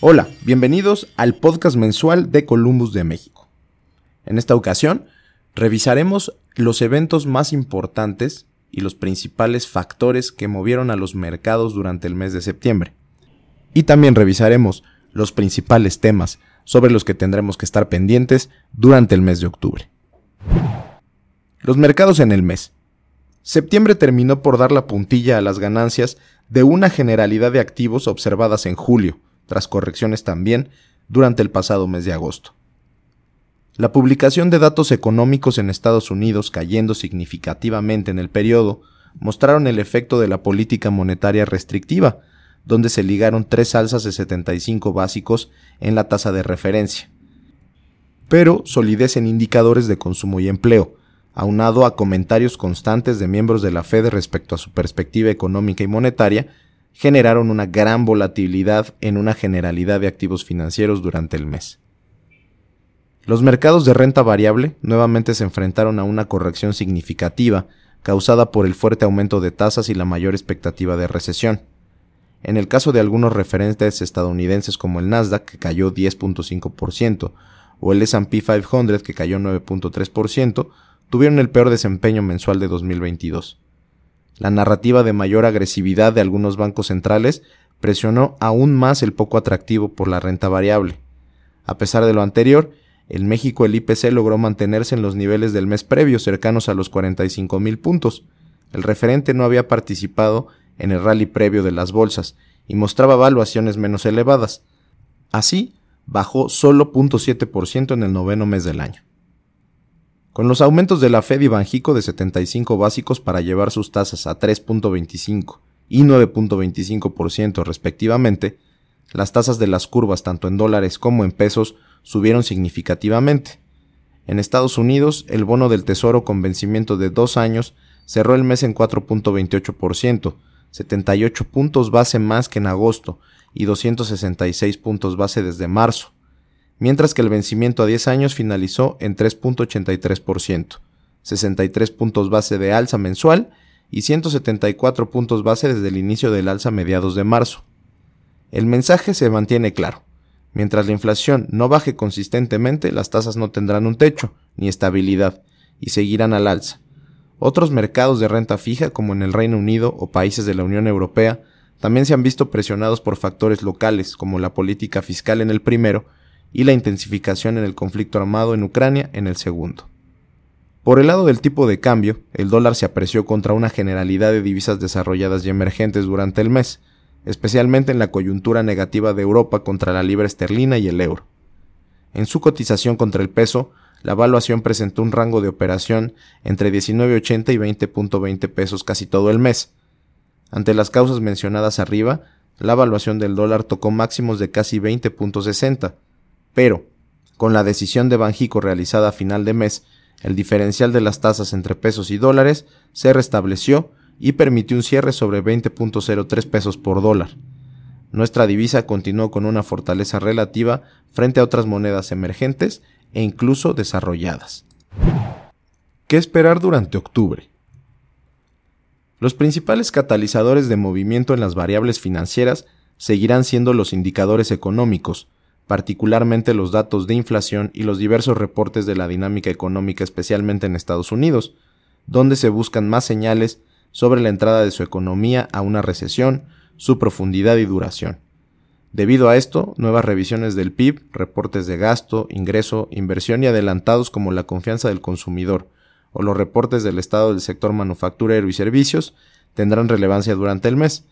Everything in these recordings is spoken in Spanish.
Hola, bienvenidos al podcast mensual de Columbus de México. En esta ocasión, revisaremos los eventos más importantes y los principales factores que movieron a los mercados durante el mes de septiembre. Y también revisaremos los principales temas sobre los que tendremos que estar pendientes durante el mes de octubre. Los mercados en el mes. Septiembre terminó por dar la puntilla a las ganancias de una generalidad de activos observadas en julio, tras correcciones también durante el pasado mes de agosto. La publicación de datos económicos en Estados Unidos cayendo significativamente en el periodo mostraron el efecto de la política monetaria restrictiva, donde se ligaron 3 alzas de 75 básicos en la tasa de referencia, pero solidez en indicadores de consumo y empleo, aunado a comentarios constantes de miembros de la FED respecto a su perspectiva económica y monetaria, generaron una gran volatilidad en una generalidad de activos financieros durante el mes. Los mercados de renta variable nuevamente se enfrentaron a una corrección significativa causada por el fuerte aumento de tasas y la mayor expectativa de recesión. En el caso de algunos referentes estadounidenses como el Nasdaq, que cayó 10.5%, o el S&P 500, que cayó 9.3%, tuvieron el peor desempeño mensual de 2022. La narrativa de mayor agresividad de algunos bancos centrales presionó aún más el poco atractivo por la renta variable. A pesar de lo anterior, en México el IPC logró mantenerse en los niveles del mes previo, cercanos a los 45.000 puntos. El referente no había participado en el rally previo de las bolsas y mostraba valuaciones menos elevadas. Así, bajó solo 0.7% en el noveno mes del año. Con los aumentos de la FED y Banxico de 75 básicos para llevar sus tasas a 3.25 y 9.25% respectivamente, las tasas de las curvas tanto en dólares como en pesos subieron significativamente. En Estados Unidos, el bono del Tesoro con vencimiento de 2 años cerró el mes en 4.28%, 78 puntos base más que en agosto y 266 puntos base desde marzo, mientras que el vencimiento a 10 años finalizó en 3.83%, 63 puntos base de alza mensual y 174 puntos base desde el inicio del alza a mediados de marzo. El mensaje se mantiene claro. Mientras la inflación no baje consistentemente, las tasas no tendrán un techo ni estabilidad y seguirán al alza. Otros mercados de renta fija, como en el Reino Unido o países de la Unión Europea, también se han visto presionados por factores locales, como la política fiscal en el primero, y la intensificación en el conflicto armado en Ucrania en el segundo. Por el lado del tipo de cambio, el dólar se apreció contra una generalidad de divisas desarrolladas y emergentes durante el mes, especialmente en la coyuntura negativa de Europa contra la libra esterlina y el euro. En su cotización contra el peso, la valuación presentó un rango de operación entre 19.80 y 20.20 pesos casi todo el mes. Ante las causas mencionadas arriba, la valuación del dólar tocó máximos de casi 20.60, pero, con la decisión de Banxico realizada a final de mes, el diferencial de las tasas entre pesos y dólares se restableció y permitió un cierre sobre 20.03 pesos por dólar. Nuestra divisa continuó con una fortaleza relativa frente a otras monedas emergentes e incluso desarrolladas. ¿Qué esperar durante octubre? Los principales catalizadores de movimiento en las variables financieras seguirán siendo los indicadores económicos, particularmente los datos de inflación y los diversos reportes de la dinámica económica, especialmente en Estados Unidos, donde se buscan más señales sobre la entrada de su economía a una recesión, su profundidad y duración. Debido a esto, nuevas revisiones del PIB, reportes de gasto, ingreso, inversión y adelantados como la confianza del consumidor o los reportes del estado del sector manufacturero y servicios tendrán relevancia durante el mes,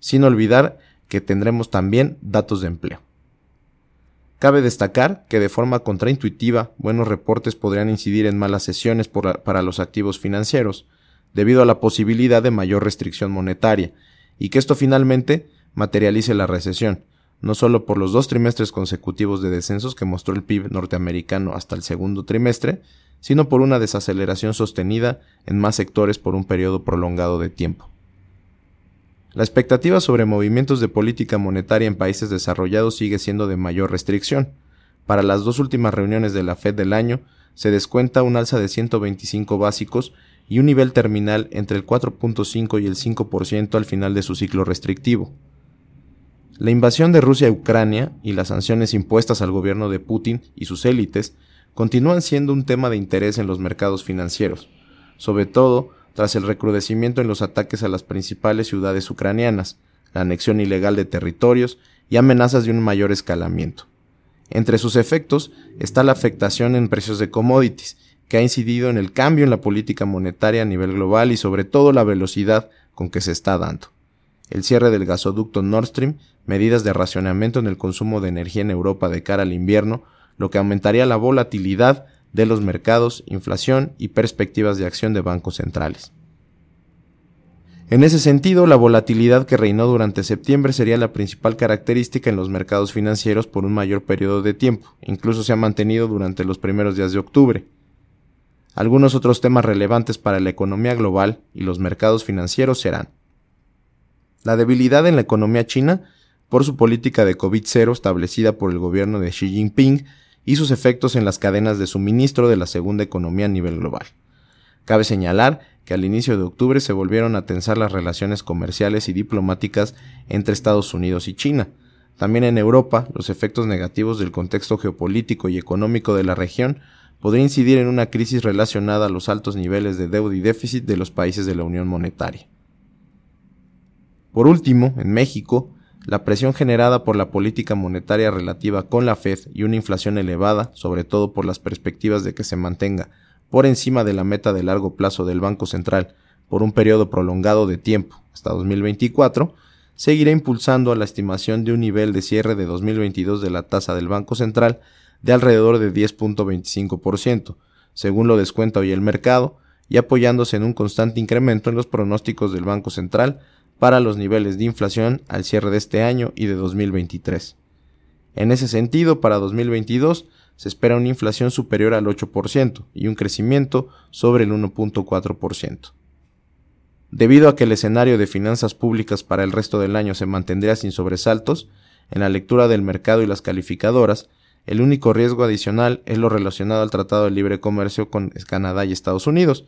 sin olvidar que tendremos también datos de empleo. Cabe destacar que de forma contraintuitiva, buenos reportes podrían incidir en malas sesiones para los activos financieros, debido a la posibilidad de mayor restricción monetaria, y que esto finalmente materialice la recesión, no solo por los 2 trimestres consecutivos de descensos que mostró el PIB norteamericano hasta el segundo trimestre, sino por una desaceleración sostenida en más sectores por un periodo prolongado de tiempo. La expectativa sobre movimientos de política monetaria en países desarrollados sigue siendo de mayor restricción. Para las 2 últimas reuniones de la FED del año, se descuenta un alza de 125 básicos y un nivel terminal entre el 4.5 y el 5% al final de su ciclo restrictivo. La invasión de Rusia a Ucrania y las sanciones impuestas al gobierno de Putin y sus élites continúan siendo un tema de interés en los mercados financieros, sobre todo tras el recrudecimiento en los ataques a las principales ciudades ucranianas, la anexión ilegal de territorios y amenazas de un mayor escalamiento. Entre sus efectos está la afectación en precios de commodities, que ha incidido en el cambio en la política monetaria a nivel global y sobre todo la velocidad con que se está dando. El cierre del gasoducto Nord Stream, medidas de racionamiento en el consumo de energía en Europa de cara al invierno, lo que aumentaría la volatilidad de los mercados, inflación y perspectivas de acción de bancos centrales. En ese sentido, la volatilidad que reinó durante septiembre sería la principal característica en los mercados financieros por un mayor periodo de tiempo, incluso se ha mantenido durante los primeros días de octubre. Algunos otros temas relevantes para la economía global y los mercados financieros serán la debilidad en la economía china por su política de COVID-0 establecida por el gobierno de Xi Jinping y sus efectos en las cadenas de suministro de la segunda economía a nivel global. Cabe señalar que al inicio de octubre se volvieron a tensar las relaciones comerciales y diplomáticas entre Estados Unidos y China. También en Europa, los efectos negativos del contexto geopolítico y económico de la región podría incidir en una crisis relacionada a los altos niveles de deuda y déficit de los países de la Unión Monetaria. Por último, en México, la presión generada por la política monetaria relativa con la FED y una inflación elevada, sobre todo por las perspectivas de que se mantenga por encima de la meta de largo plazo del Banco Central por un periodo prolongado de tiempo, hasta 2024, seguirá impulsando a la estimación de un nivel de cierre de 2022 de la tasa del Banco Central de alrededor de 10.25%, según lo descuenta hoy el mercado, y apoyándose en un constante incremento en los pronósticos del Banco Central para los niveles de inflación al cierre de este año y de 2023. En ese sentido, para 2022, se espera una inflación superior al 8% y un crecimiento sobre el 1.4%. Debido a que el escenario de finanzas públicas para el resto del año se mantendría sin sobresaltos, en la lectura del mercado y las calificadoras, el único riesgo adicional es lo relacionado al Tratado de Libre Comercio con Canadá y Estados Unidos.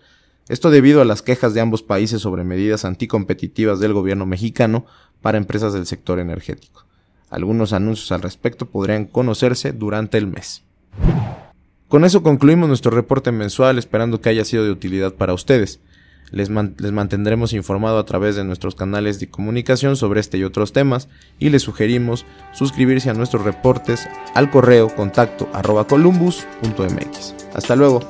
Esto debido a las quejas de ambos países sobre medidas anticompetitivas del gobierno mexicano para empresas del sector energético. Algunos anuncios al respecto podrían conocerse durante el mes. Con eso concluimos nuestro reporte mensual, esperando que haya sido de utilidad para ustedes. Les mantendremos informado a través de nuestros canales de comunicación sobre este y otros temas, y les sugerimos suscribirse a nuestros reportes al correo contacto@columbus.mx. Hasta luego.